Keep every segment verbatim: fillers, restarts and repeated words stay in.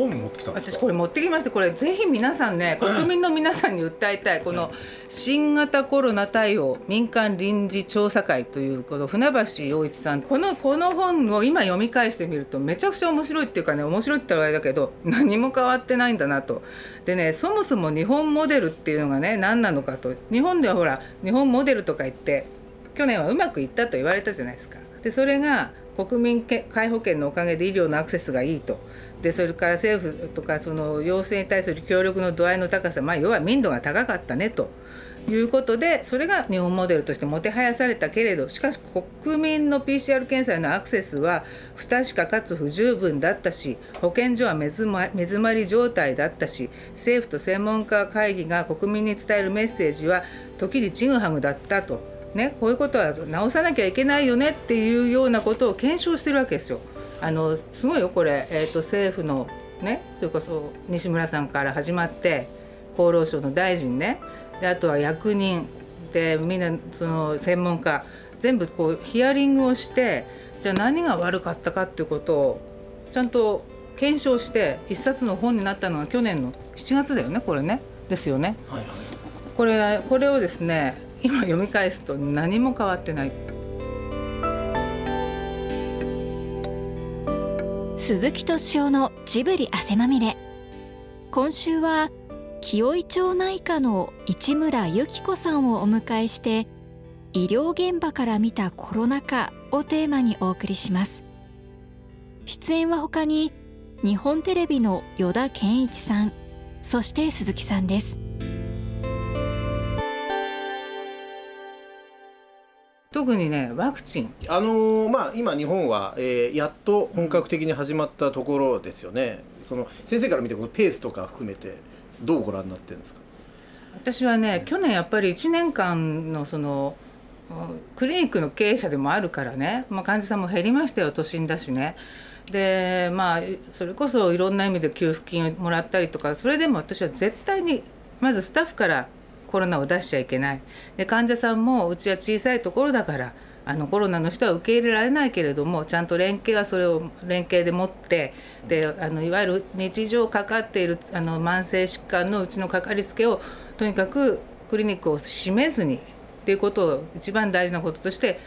本持ってきたんですか。私これ持ってきまして、これぜひ皆さんね、国民の皆さんに訴えたいこの新型コロナ対応民間臨時調査会というこの船橋陽一さん、このこの本を今読み返してみるとめちゃくちゃ面白いっていうかね、面白いって言ったらあれだけど何も変わってないんだなと。でね、そもそも日本モデルっていうのがね何なのかと。日本ではほら日本モデルとか言って去年はうまくいったと言われたじゃないですか。でそれが国民皆保険のおかげで医療のアクセスがいいと。でそれから政府とかその要請に対する協力の度合いの高さ、まあ、要は民度が高かったねということで、それが日本モデルとしてもてはやされたけれど、しかし国民の ピーシーアール 検査へのアクセスは不確かかつ不十分だったし、保健所は目詰ま、目詰まり状態だったし、政府と専門家会議が国民に伝えるメッセージは時にちぐはぐだったと。ね、こういうことは直さなきゃいけないよねっていうようなことを検証してるわけですよ。あのすごいよこれ、えーと、政府のね、それこそ西村さんから始まって厚労省の大臣ね、であとは役人でみんなその専門家全部こうヒアリングをして、じゃあ何が悪かったかっていうことをちゃんと検証して一冊の本になったのが去年のしちがつだよね、これねですよね。はいはい、これこれをですね今読み返すと何も変わってない。鈴木敏夫のジブリ汗まみれ、今週は紀尾井町内科の市村由紀子さんをお迎えして医療現場から見たコロナ禍をテーマにお送りします。出演は他に日本テレビの依田健一さん、そして鈴木さんです。特にね、ワクチン、あのーまあ、今日本は、えー、やっと本格的に始まったところですよね。その先生から見てこのペースとか含めてどうご覧になってるんですか。私はね、うん、去年やっぱりいちねんかん の, そのクリニックの経営者でもあるからね、まあ、患者さんも減りましたよ、都心だしね。で、まあ、それこそいろんな意味で給付金をもらったりとか、それでも私は絶対にまずスタッフからコロナを出しちゃいけない。で、患者さんもうちは小さいところだからあのコロナの人は受け入れられないけれども、ちゃんと連携はそれを連携で持って、であのいわゆる日常かかっているあの慢性疾患のうちのかかりつけをとにかくクリニックを閉めずにっていうことを一番大事なこととして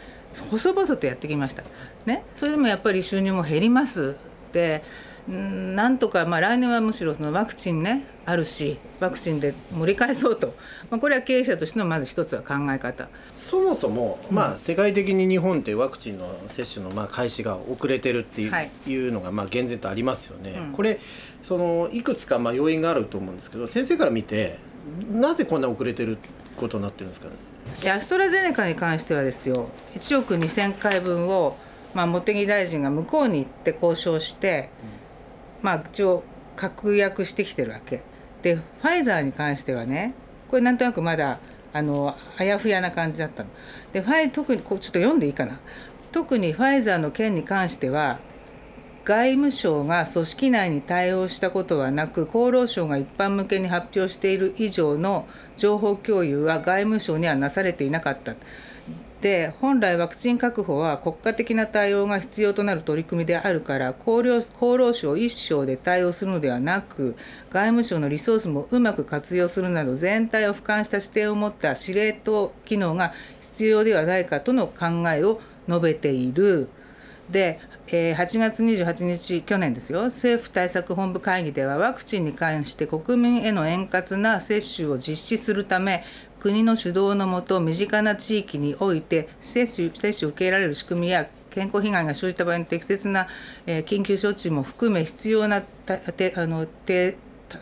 細々とやってきました、ね、それでもやっぱり収入も減ります。でなんとか、まあ、来年はむしろそのワクチンねあるし、ワクチンで盛り返そうと、まあ、これは経営者としてのまず一つは考え方。そもそも、うん、まあ、世界的に日本ってワクチンの接種のまあ開始が遅れてるっていう、はい、いうのがまあ現然とありますよね、うん、これそのいくつかまあ要因があると思うんですけど、先生から見てなぜこんな遅れてることになってるんですかね。いや、アストラゼネカに関してはですよ、いちおくにせんかいぶんを、まあ、茂木大臣が向こうに行って交渉して、うん、まあ、一応確約してきてるわけで、ファイザーに関してはね、これなんとなくまだあのあやふやな感じだったので、ファイ特にこうちょっと読んでいいかな。特にファイザーの件に関しては外務省が組織内に対応したことはなく、厚労省が一般向けに発表している以上の情報共有は外務省にはなされていなかった。で本来ワクチン確保は国家的な対応が必要となる取り組みであるから、厚労省一省で対応するのではなく、外務省のリソースもうまく活用するなど全体を俯瞰した視点を持った司令塔機能が必要ではないかとの考えを述べている。ではちがつにじゅうはちにち、去年ですよ、政府対策本部会議ではワクチンに関して国民への円滑な接種を実施するため、国の主導のもと身近な地域において接種、接種を受けられる仕組みや健康被害が生じた場合の適切な、えー、緊急処置も含め必要なたてあのて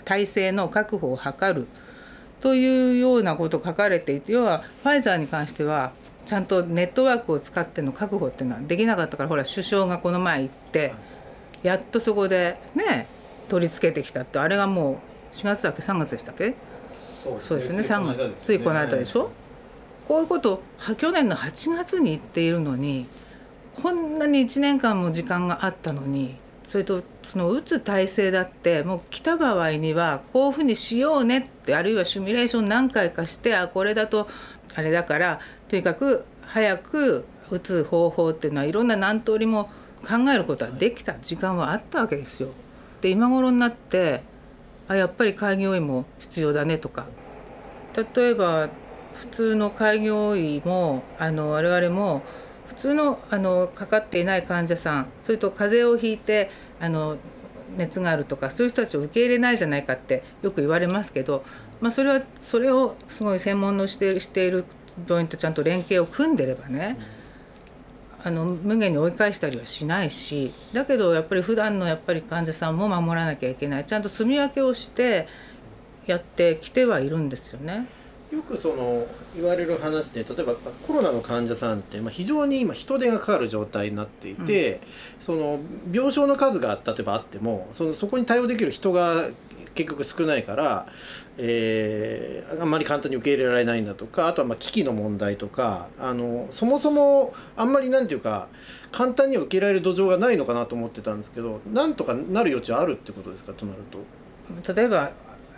体制の確保を図るというようなことが書かれていて、要はファイザーに関してはちゃんとネットワークを使っての確保っていうのはできなかったから、ほら首相がこの前行ってやっとそこでね取り付けてきたって、あれがもうしがつだっけさんがつでしたっけ。そうですね、さんがつ、ついこの間でしょ。こういうこと去年のはちがつに言っているのに、こんなにいちねんかんも時間があったのに、それとその打つ体制だってもう来た場合にはこういうふうにしようねって、あるいはシミュレーション何回かして、あこれだとあれだからとにかく早く打つ方法っていうのはいろんな何通りも考えることはできた時間はあったわけですよ。って今頃になって、あ、やっぱり開業医も必要だねとか、例えば普通の開業医もあの我々も普通の、 あのかかっていない患者さん、それと風邪をひいてあの熱があるとか、そういう人たちを受け入れないじゃないかってよく言われますけど、まあ、それはそれをすごい専門のして、している病院とちゃんと連携を組んでればね、あの無限に追い返したりはしないし、だけどやっぱり普段のやっぱり患者さんも守らなきゃいけない、ちゃんと住み分けをしてやってきてはいるんですよね。よくその言われる話で、例えばコロナの患者さんって、まあ、非常に今人手がかかる状態になっていて、うん、その病床の数が例えばあっても そのそこに対応できる人が結局少ないから、えー、あんまり簡単に受け入れられないんだとか、あとはまあ機器の問題とか、あのそもそもあんまりなんていうか簡単には受け入れられる土壌がないのかなと思ってたんですけど、なんとかなる余地はあるってことですか、となると。例えば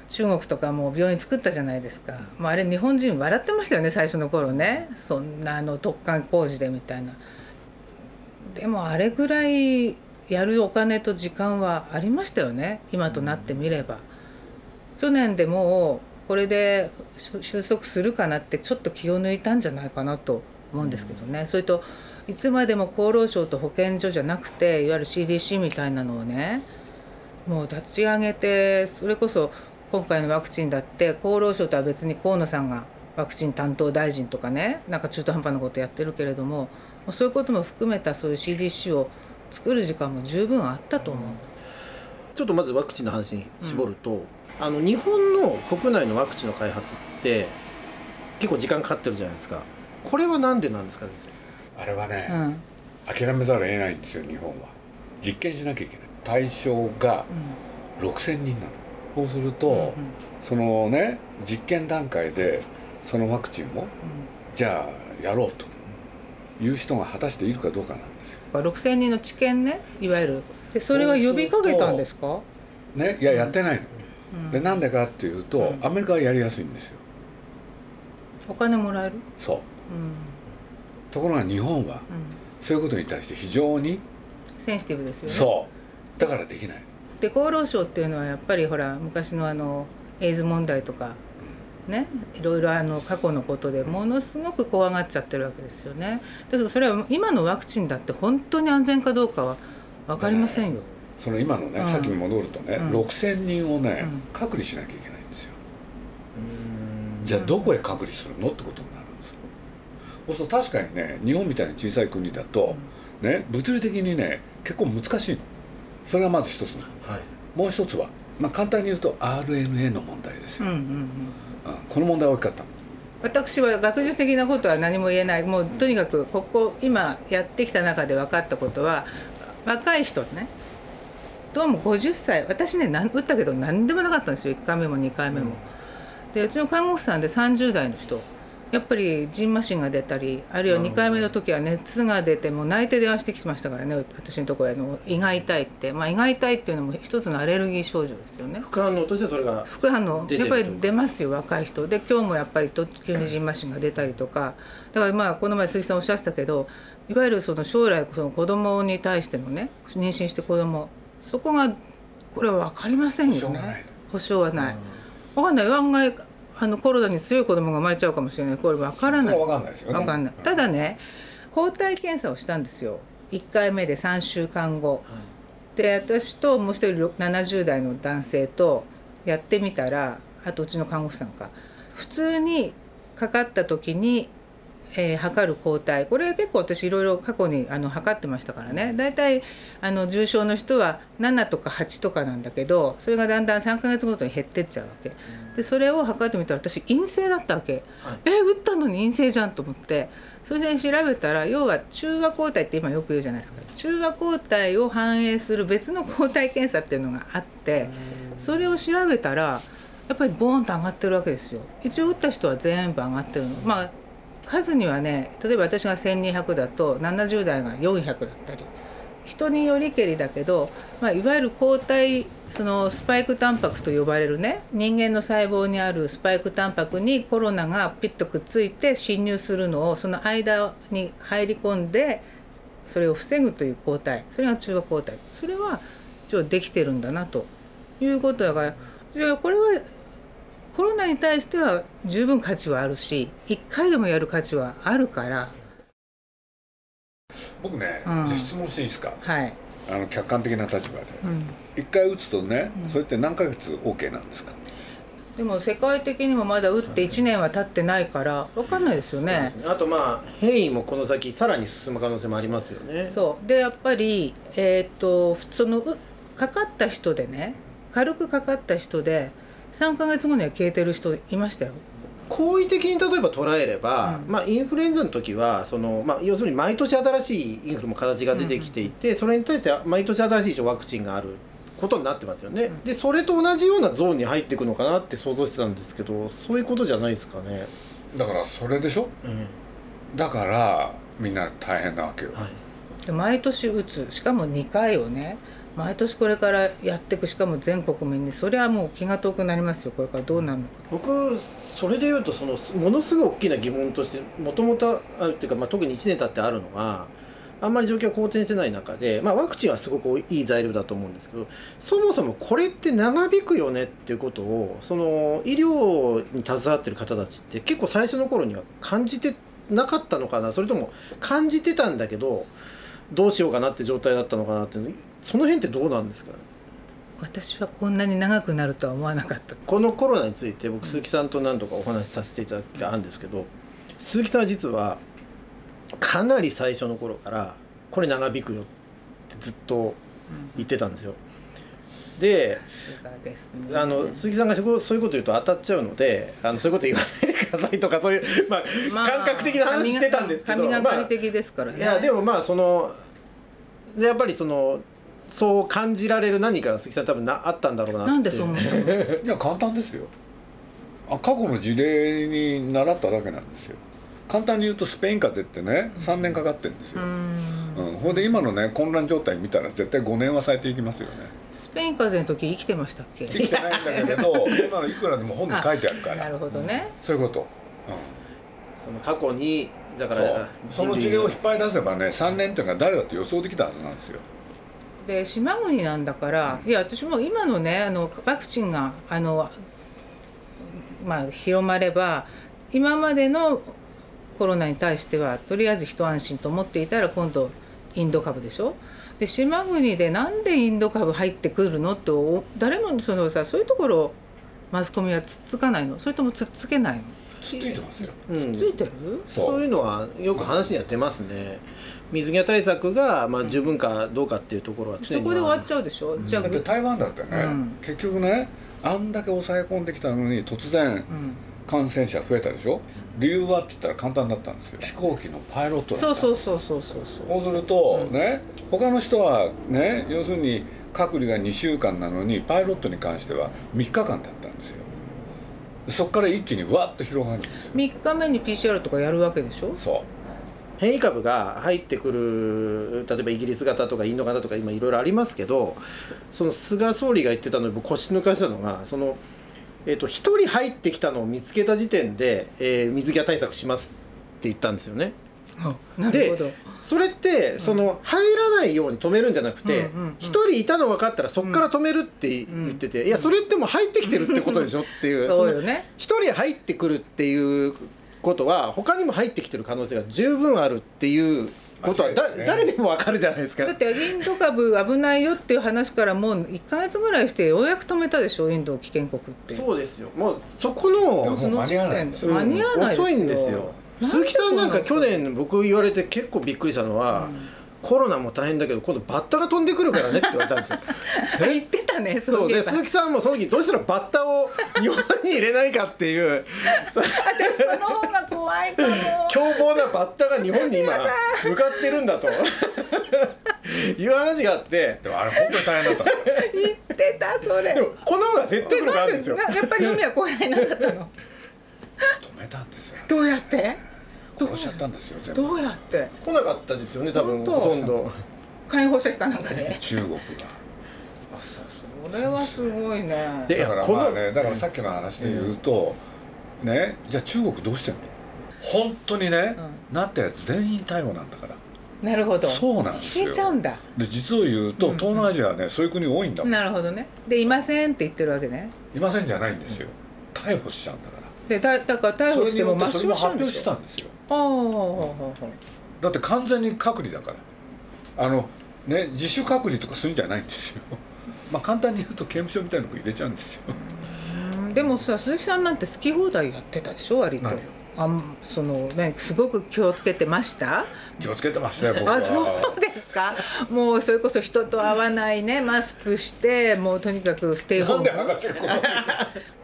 中国とかもう病院作ったじゃないですか。もうあれ日本人笑ってましたよね、最初の頃ね、そんなあの突貫工事でみたいな。でもあれぐらいやるお金と時間はありましたよね、今となってみれば。去年でもうこれで収束するかなってちょっと気を抜いたんじゃないかなと思うんですけどね。それといつまでも厚労省と保健所じゃなくて、いわゆる シーディーシー みたいなのをね、もう立ち上げて、それこそ今回のワクチンだって厚労省とは別に河野さんがワクチン担当大臣とかね、なんか中途半端なことやってるけれども、そういうことも含めたそういう シーディーシー を作る時間も十分あったと思う。ちょっとまずワクチンの話に絞ると、うん、あの日本の国内のワクチンの開発って結構時間かかってるじゃないですか。これはなんでなんですかね。あれはね、うん、諦めざるを得ないんですよ、日本は。実験しなきゃいけない。対象がろくせんにんなの。そうすると、うんうん、そのね、実験段階でそのワクチンも、うん、じゃあやろうという人が果たしているかどうかなんですよ。ろくせんにんの治験ね、いわゆる。でそれは呼びかけたんですかね。いや、やってないの、うん、でなんでかっていうと、うん、アメリカはやりやすいんですよ。お金もらえる。そう、うん、ところが日本は、うん、そういうことに対して非常にセンシティブですよね。そうだからできない。で厚労省っていうのはやっぱりほら昔のあのエイズ問題とかね、いろいろあの過去のことでものすごく怖がっちゃってるわけですよね。だけどそれは今のワクチンだって本当に安全かどうかは分かりませんよ。その今のね、うん、さっきに戻るとね、うん、ろくせんにんをね、うん、隔離しなきゃいけないんですよ。じゃあどこへ隔離するのってことになるんですよ。そうすると確かにね、日本みたいに小さい国だと、うん、ね、物理的にね結構難しいの。それがまず一つの、はい、もう一つは、まあ、簡単に言うと アールエヌエー の問題ですよ。この問題は大きかった。私は学術的なことは何も言えない。もうとにかくここ今やってきた中で分かったことは、若い人ね、どうもごじゅっさい、私ね打ったけど何でもなかったんですよ、いっかいめもにかいめも。うん、でうちの看護師さんでさんじゅうだいの人、やっぱりじんましんが出たり、あるいはにかいめの時は熱が出てもう泣いて電話してきましたからね、私のところへの胃が痛いって、まあ、胃が痛いっていうのも一つのアレルギー症状ですよね。副反応としてそれが副反応やっぱり出ますよ、若い人で。今日もやっぱりと急にじんましんが出たりとか、だからまあこの前鈴木さんおっしゃってたけど、いわゆるその将来その子供に対してのね、妊娠して子供、そこがこれは分かりませんよね。保証がない。分かんない。案外あのコロナに強い子供が生まれちゃうかもしれない。これ分からない。分かんないですよね。分かんない。ただね、抗体検査をしたんですよ。いっかいめでさんしゅうかんご、はい、で私ともう一人ななじゅうだいの男性とやってみたら、あとうちの看護師さんか、普通にかかった時に、えー、測る抗体、これ結構私いろいろ過去にあの測ってましたからね、だいたいあの重症の人はななとかはちとかなんだけど、それがだんだんさんかげつごとに減ってっちゃうわけで、それを測ってみたら私陰性だったわけ、はい、え打ったのに陰性じゃんと思って、それで調べたら、要は中和抗体って今よく言うじゃないですか、中和抗体を反映する別の抗体検査っていうのがあって、それを調べたらやっぱりボーンと上がってるわけですよ。一応打った人は全部上がってるの、まあ数にはね、例えば私がせんにひゃくだとななじゅうだいがよんひゃくだったり、人によりけりだけど、まあ、いわゆる抗体、そのスパイクタンパクと呼ばれるね、人間の細胞にあるスパイクタンパクにコロナがピッとくっついて侵入するのを、その間に入り込んでそれを防ぐという抗体、それが中和抗体。それは一応できてるんだなということだから、いやこれはコロナに対しては十分価値はあるし、いっかいでもやる価値はあるから。僕ね、うん、質問していいですか、はい、あの客観的な立場で、うん、いっかい打つとね、うん、それって何ヶ月 OK なんですか？でも世界的にもまだ打っていちねんは経ってないから分かんないですよね。そうですね。あとまあ変異もこの先さらに進む可能性もありますよね。そうでやっぱり、えー、と普通のかかった人でね、軽くかかった人でさんかげつごには消えてる人いましたよ。好意的に例えば捉えれば、うん、まあインフルエンザの時はその、まあ、要するに毎年新しいインフルも形が出てきていて、うん、それに対して毎年新しいワクチンがあることになってますよね。でそれと同じようなゾーンに入っていくのかなって想像してたんですけど、そういうことじゃないですかね。だからそれでしょ、うん、だからみんな大変なわけよ、はい、で毎年打つ、しかもにかいをね毎年これからやっていく、しかも全国民に、それはもう気が遠くなりますよ、これからどうなるのか。僕それでいうとそのものすごい大きな疑問として、もともとあるっていうか、まあ、特にいちねん経ってあるのがあんまり状況が好転してない中で、まあ、ワクチンはすごくいい材料だと思うんですけど、そもそもこれって長引くよねっていうことをその医療に携わってる方たちって結構最初の頃には感じてなかったのかな、それとも感じてたんだけどどうしようかなって状態だったのかなっていうの、その辺ってどうなんですかね。私はこんなに長くなるとは思わなかった。このコロナについて僕鈴木さんと何度かお話しさせていただいたんですけど、鈴木さんは実はかなり最初の頃からこれ長引くよってずっと言ってたんですよ。で、あの鈴木さんがそういうこと言うと当たっちゃうので、あのそういうこと言わないでくださいとか、そういう、まあまあ、感覚的な話してたんですけど、神がかり的ですからね、まあ、いやでもまあそのやっぱりそのそう感じられる何か鈴木さん多分なあったんだろうなって。なんでそう思うの？いや簡単ですよ。あ、過去の事例に習っただけなんですよ。簡単に言うとスペイン風邪ってねさんねんかかってるんですよ。うん、ほんで今のね混乱状態見たら絶対ごねんは咲いていきますよね。スペイン風邪の時生きてましたっけ？生きてないんだけど今のいくらでも本に書いてあるから。なるほどね、うん、そういうこと、うん、その過去にだからその事例を引っ張り出せばねさんねんっていうのは誰だって予想できたはずなんですよ。で島国なんだから、うん、いや私も今のねあのワクチンがあの、まあ、広まれば今までのコロナに対してはとりあえず一安心と思っていたら、今度インド株でしょ。で島国でなんでインド株入ってくるのと誰もそのさ、そういうところマスコミはつっつかないの、それともつっつけないの？つっついてますよ、うん、つっついてる。そういうのはよく話には出ますね。水際対策がまあ十分かどうかっていうところはそこで終わっちゃうでしょ、うん、じゃあ台湾だってね、うん、結局ねあんだけ抑え込んできたのに突然、うん感染者増えたでしょ。理由はって言ったら簡単だったんですよ。飛行機のパイロットだったんです。そうそうそうそうそうそう。そうするとね、うん、他の人はね、要するに隔離がにしゅうかんなのにパイロットに関してはみっかかんだったんですよ。そこから一気にわっと広がるんですよ。みっかめに ピーシーアール とかやるわけでしょ。そう。変異株が入ってくる、例えばイギリス型とかインド型とか今いろいろありますけど、その菅総理が言ってたのに腰抜かしたのがその。えーと、ひとり入ってきたのを見つけた時点で、えー、水際対策しますって言ったんですよね。なるほど。でそれってその、うん、入らないように止めるんじゃなくて、ひとりいたの分かったらそこから止めるって言ってて、うん、いやそれってもう入ってきてるってことでしょっていうそうよね。ひとり入ってくるっていうことは他にも入ってきてる可能性が十分あるっていうことはだ、誰でもわかるじゃないですか。だってインド株危ないよっていう話からもういっかげつぐらいしてようやく止めたでしょ、インドを危険国って。そうですよ。もうそこのその間に合わないんですよ、遅いんですよ。鈴木さんなんか去年僕言われて結構びっくりしたのは、うん、コロナも大変だけど今度バッタが飛んでくるからねって言われたんですよ言ってたね。そうで鈴木さんもその時どうしたらバッタを日本に入れないかっていう私その方が怖いと思う。凶暴なバッタが日本に今向かってるんだという話があって、でもあれ本当に大変だった言ってたそれ。でもこの方が説得力あるんですよ。やっぱり海は怖いなかったの止めたんですよ。どうやって殺しちゃったんですよ。全部どうやって来なかったですよね多分ほとんど解放者かなんかで中国が。あ、それはすごいね。だからまあね、だからさっきの話で言うとね、じゃあ中国どうしてんの？本当にねなったやつ全員逮捕なんだから。なるほど、そうなんですよ。消えちゃうんだ。で実を言うと東南アジアはね、そういう国多いんだもん。なるほどね。でいませんって言ってるわけね。いませんじゃないんですよ、逮捕しちゃうんだから。でだだから逮捕しても抹消しちゃうんでしょ。それも発表してたんですよ。ああ、だって完全に隔離だから、あのね、自主隔離とかするんじゃないんですよ。まあ簡単に言うと刑務所みたいなとこ入れちゃうんですよ。でもさ、鈴木さんなんて好き放題やってたでしょ、割と。あんそのね、すごく気をつけてました。気をつけてましたよ、僕は。あ、そうですか。もうそれこそ人と会わないね、マスクして、もうとにかくステイホーム。なんで話がこの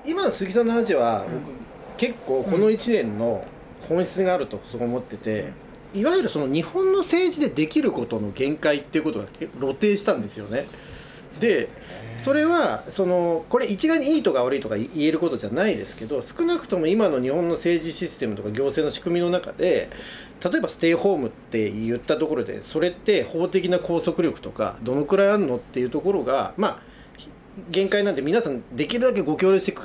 今の鈴木さんの話は、うん、僕結構このいちねんの本質があるとそこ思ってて、いわゆるその日本の政治でできることの限界っていうことが露呈したんですよね。でそれはそのこれ一概にいいとか悪いとか言えることじゃないですけど、少なくとも今の日本の政治システムとか行政の仕組みの中で、例えばステイホームって言ったところで、それって法的な拘束力とかどのくらいあるのっていうところが、まあ限界なんで、皆さんできるだけご協力して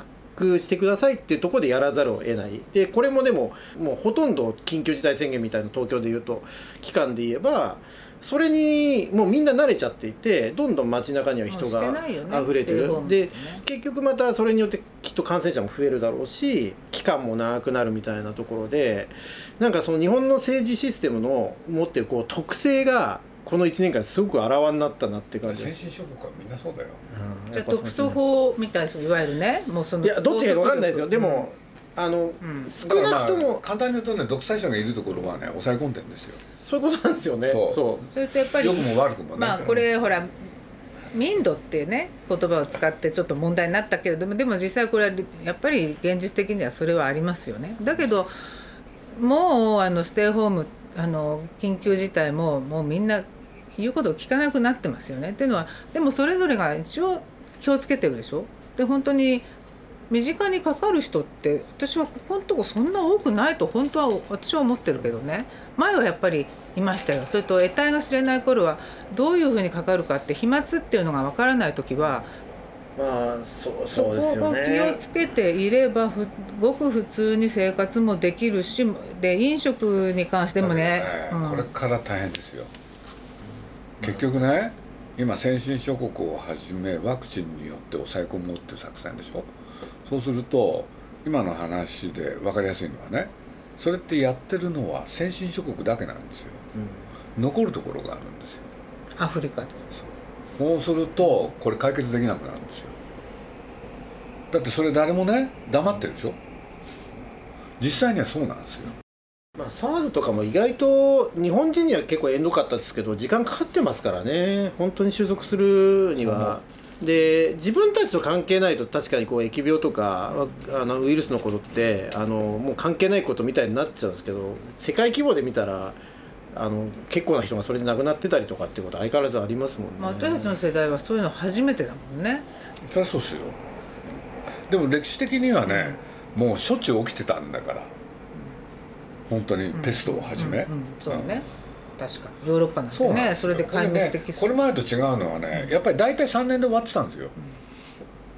してくださいっていうところでやらざるを得ない。でこれもでももうほとんど緊急事態宣言みたいな東京でいうと期間で言えば。それにもうみんな慣れちゃっていて、どんどん街中には人があふれてる、で結局またそれによってきっと感染者も増えるだろうし、期間も長くなるみたいなところで、なんかその日本の政治システムの持ってるこう特性がこのいちねんかんすごくあらわになったなって感じです。先進諸国はみんなそうだよ。うん、じゃあ特措法みたいです、いわゆるね、もうそのいやどっちがわかんないですよ。でも、うん、あの、うん、少なくとも、まあ、簡単に言うとね、独裁者がいるところはね抑え込んでるんですよ。そういうことなんですよね。そう。そう。それとやっぱり良くも悪くもね。まあこれほら民度っていうね言葉を使ってちょっと問題になったけれども、でも実際これはやっぱり現実的にはそれはありますよね。だけどもうあのステイホーム、あの緊急事態ももうみんな言うことを聞かなくなってますよね。っていうのはでもそれぞれが一応気をつけてるでしょ。で本当に身近にかかる人って私はここのとこそんな多くないと本当は私は思ってるけどね。前はやっぱりいましたよ。それと得体が知れない頃はどういうふうにかかるかって、飛沫っていうのがわからない時は、まあ、そう、そうですよね。そこを気をつけていればふごく普通に生活もできるし、で飲食に関してもね、うん、これから大変ですよ。結局ね、今先進諸国をはじめワクチンによって抑え込もうっていう作戦でしょ。そうすると今の話で分かりやすいのはね、それってやってるのは先進諸国だけなんですよ、うん、残るところがあるんですよ、アフリカで。そう、そうするとこれ解決できなくなるんですよ。だってそれ誰もね黙ってるでしょ。実際にはそうなんですよ。まあ、SARS とかも意外と日本人には結構遠慮かったですけど、時間かかってますからね、本当に収束するには。で自分たちと関係ないと、確かにこう疫病とかあのウイルスのことってあのもう関係ないことみたいになっちゃうんですけど、世界規模で見たらあの結構な人がそれで亡くなってたりとかってことは相変わらずありますもんね。まあ、私たちの世代はそういうの初めてだもんね。それはそうですよ。でも歴史的にはね、もうしょっちゅう起きてたんだから、本当にペストをはじめ、そうね、確かヨーロッパなんてね、それで壊滅的。これまでと違うのはね、やっぱり大体さんねんで終わってたんですよ。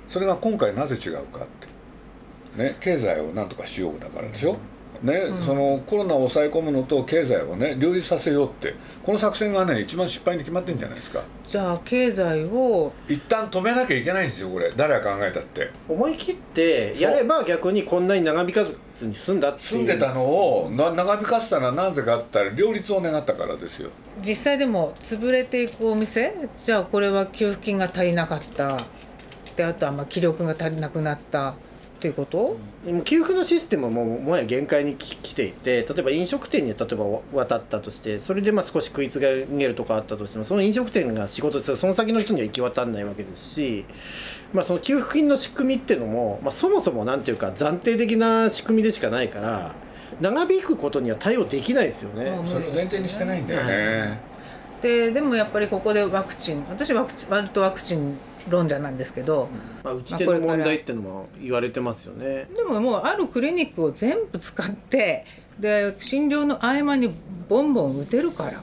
それが今回なぜ違うかってね、経済をなんとかしようだからでしょね。そのコロナを抑え込むのと経済をね両立させようって、この作戦がね一番失敗に決まってんじゃないですか。じゃあ経済を一旦止めなきゃいけないんですよ、これ。誰が考えたって。思い切ってやれば逆にこんなに長引かずに済んだっていう。住んでたのをな長引かせたらなぜかあったら両立を願ったからですよ。実際でも潰れていくお店、じゃあこれは給付金が足りなかったで、あとはまあ気力が足りなくなったということ。給付のシステムはもうもはや限界に来ていて、例えば飲食店に例えば渡ったとして、それでまあ少し食いつが逃げるとかあったとしても、その飲食店が仕事してその先の人には行き渡らないわけですし、まあ、その給付金の仕組みっていうのも、まあ、そもそもなんていうか暫定的な仕組みでしかないから、長引くことには対応できないですよね。それを前提にしてないんだよね。はい、で, でもやっぱりここでワクチン、私は割とワクチン論者なんですけど、まあ、打ち手の問題ってのも言われてますよね。でももうあるクリニックを全部使って、で診療の合間にボンボン打てるから、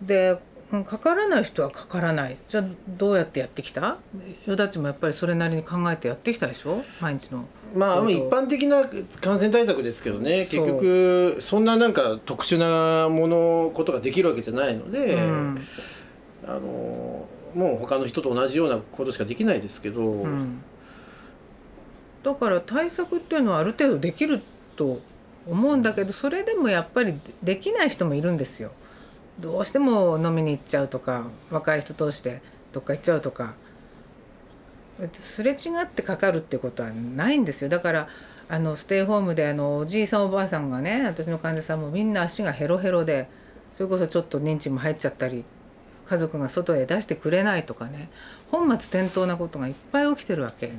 でかからない人はかからない。じゃあどうやってやってきた。与田ちもやっぱりそれなりに考えてやってきたでしょ、毎日の。まあ一般的な感染対策ですけどね、結局そんななんか特殊なものことができるわけじゃないので、うん、あのもう他の人と同じようなことしかできないですけど、うん、だから対策っていうのはある程度できると思うんだけど、それでもやっぱりできない人もいるんですよ。どうしても飲みに行っちゃうとか、若い人通してどっか行っちゃうとか、すれ違ってかかるってことはないんですよ。だからあのステイホームであのおじいさんおばあさんがね、私の患者さんもみんな足がヘロヘロで、それこそちょっと認知も入っちゃったり、家族が外へ出してくれないとかね、本末転倒なことがいっぱい起きてるわけ。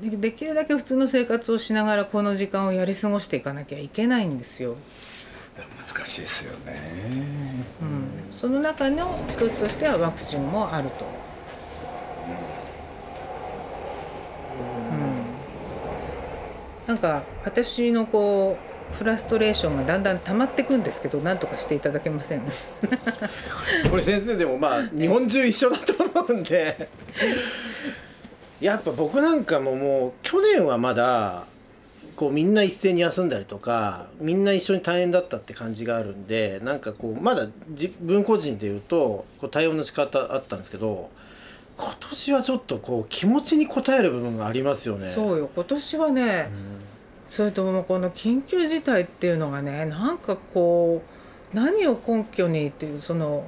で、できるだけ普通の生活をしながらこの時間をやり過ごしていかなきゃいけないんですよ。難しいですよね、うん、その中の一つとしてはワクチンもあると、うんうん、なんか私のこうフラストレーションがだんだん溜まってくんですけど、なんとかしていただけませんこれ先生でもまあ日本中一緒だと思うんでやっぱ僕なんかももう去年はまだこうみんな一斉に休んだりとか、みんな一緒に大変だったって感じがあるんで、なんかこうまだ自分個人でいうとこう対応の仕方あったんですけど、今年はちょっとこう気持ちに応える部分がありますよね。そうよ、今年はね、うん、それともこの緊急事態っていうのがね、なんかこう何を根拠にっていう、その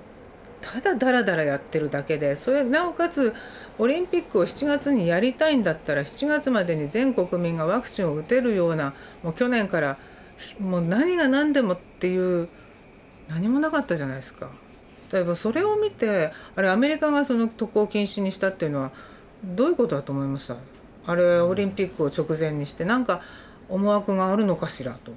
ただだらだらやってるだけで、それなおかつオリンピックをしちがつにやりたいんだったらしちがつまでに全国民がワクチンを打てるような、もう去年からもう何が何でもっていう何もなかったじゃないですか。例えばそれを見て、あれアメリカがその渡航禁止にしたっていうのはどういうことだと思います？あれオリンピックを直前にしてなんか思惑があるのかしらと。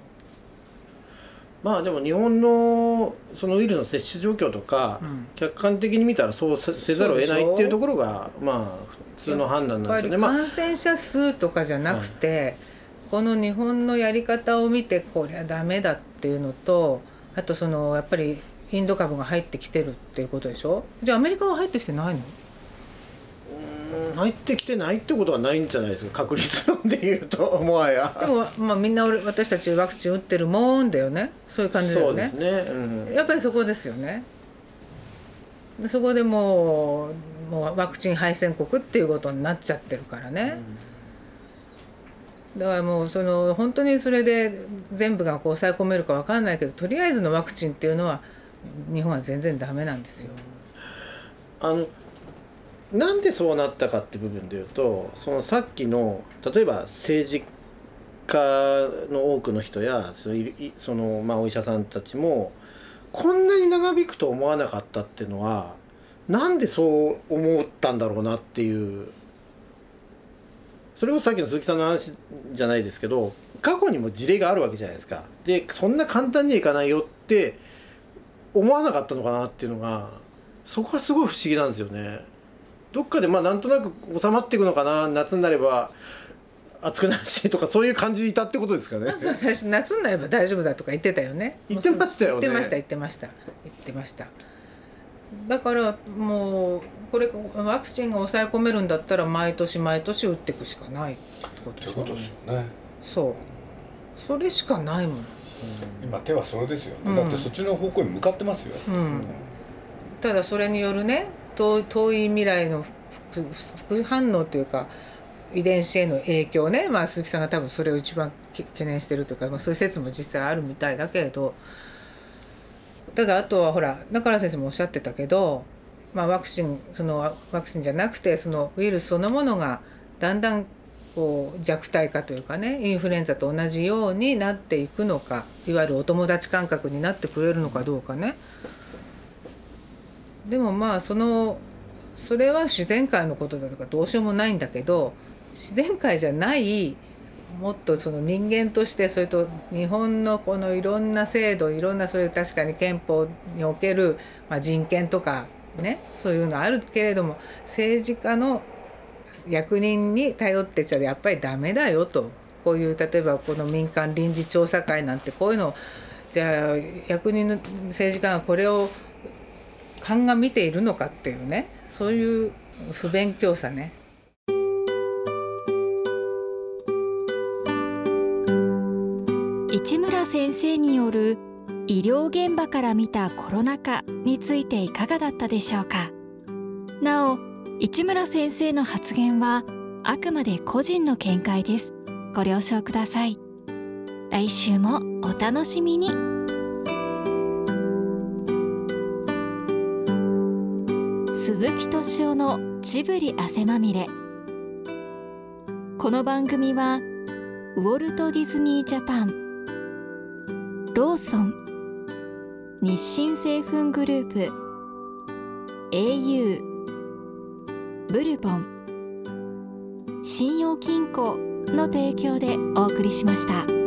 まあでも日本のそのウイルスの接種状況とか客観的に見たらそうせざるを得ないっていうところがまあ普通の判断なんですよね。感染者数とかじゃなくて、この日本のやり方を見てこりゃダメだっていうのと、あとそのやっぱりインド株が入ってきてるっていうことでしょ。じゃあアメリカは入ってきてないの？入ってきてないってことはないんじゃないですか、確率論でいうと。もはやでも、まあ、みんな私たちワクチン打ってるもんだよね。そういう感じだよね。そうですね、うん、やっぱりそこですよね。そこでもう、もうワクチン敗戦国っていうことになっちゃってるからね、うん、だからもうその本当にそれで全部がこう抑え込めるか分かんないけど、とりあえずのワクチンっていうのは日本は全然ダメなんですよ。あのなんでそうなったかって部分でいうと、そのさっきの例えば政治家の多くの人やその、まあ、お医者さんたちもこんなに長引くと思わなかったっていうのは、なんでそう思ったんだろうなっていう、それをさっきの鈴木さんの話じゃないですけど、過去にも事例があるわけじゃないですか。でそんな簡単にはいかないよって思わなかったのかなっていうのが、そこはすごい不思議なんですよね。どっかでまあなんとなく収まっていくのかな、夏になれば暑くなるしとか、そういう感じでいたってことですかね。そう、最初夏になれば大丈夫だとか言ってたよね。言ってましたよね。言ってました言ってました言ってました。だからもうこれワクチンが抑え込めるんだったら毎年毎年打っていくしかないってことですよね。そう、それしかないもん。うん、今手はそれですよね、うん。だってそっちの方向に向かってますよ。うんうん、ただそれによるね。遠い未来の副反応というか遺伝子への影響ね、まあ、鈴木さんが多分それを一番懸念してるというか、まあ、そういう説も実際あるみたいだけれど、ただあとはほら中原先生もおっしゃってたけど、まあ、ワクチンそのワクチンじゃなくてそのウイルスそのものがだんだんこう弱体化というかね、インフルエンザと同じようになっていくのか、いわゆるお友達感覚になってくれるのかどうかね。でもまあそのそれは自然界のことだとかどうしようもないんだけど、自然界じゃないもっとその人間として、それと日本のこのいろんな制度、いろんなそういう確かに憲法における、まあ、人権とかね、そういうのあるけれども、政治家の役人に頼ってちゃやっぱりダメだよと。こういう例えばこの民間臨時調査会なんて、こういうのじゃあ役人の政治家がこれを鑑みているのかっていうね、そういう不勉強さね。市村先生による医療現場から見たコロナ禍についていかがだったでしょうか。なお、市村先生の発言はあくまで個人の見解です。ご了承ください。来週もお楽しみに。鈴木敏夫のジブリ汗まみれ。この番組はウォルト・ディズニー・ジャパン、ローソン、日清製粉グループ、 エーユー、ブルボン、信用金庫の提供でお送りしました。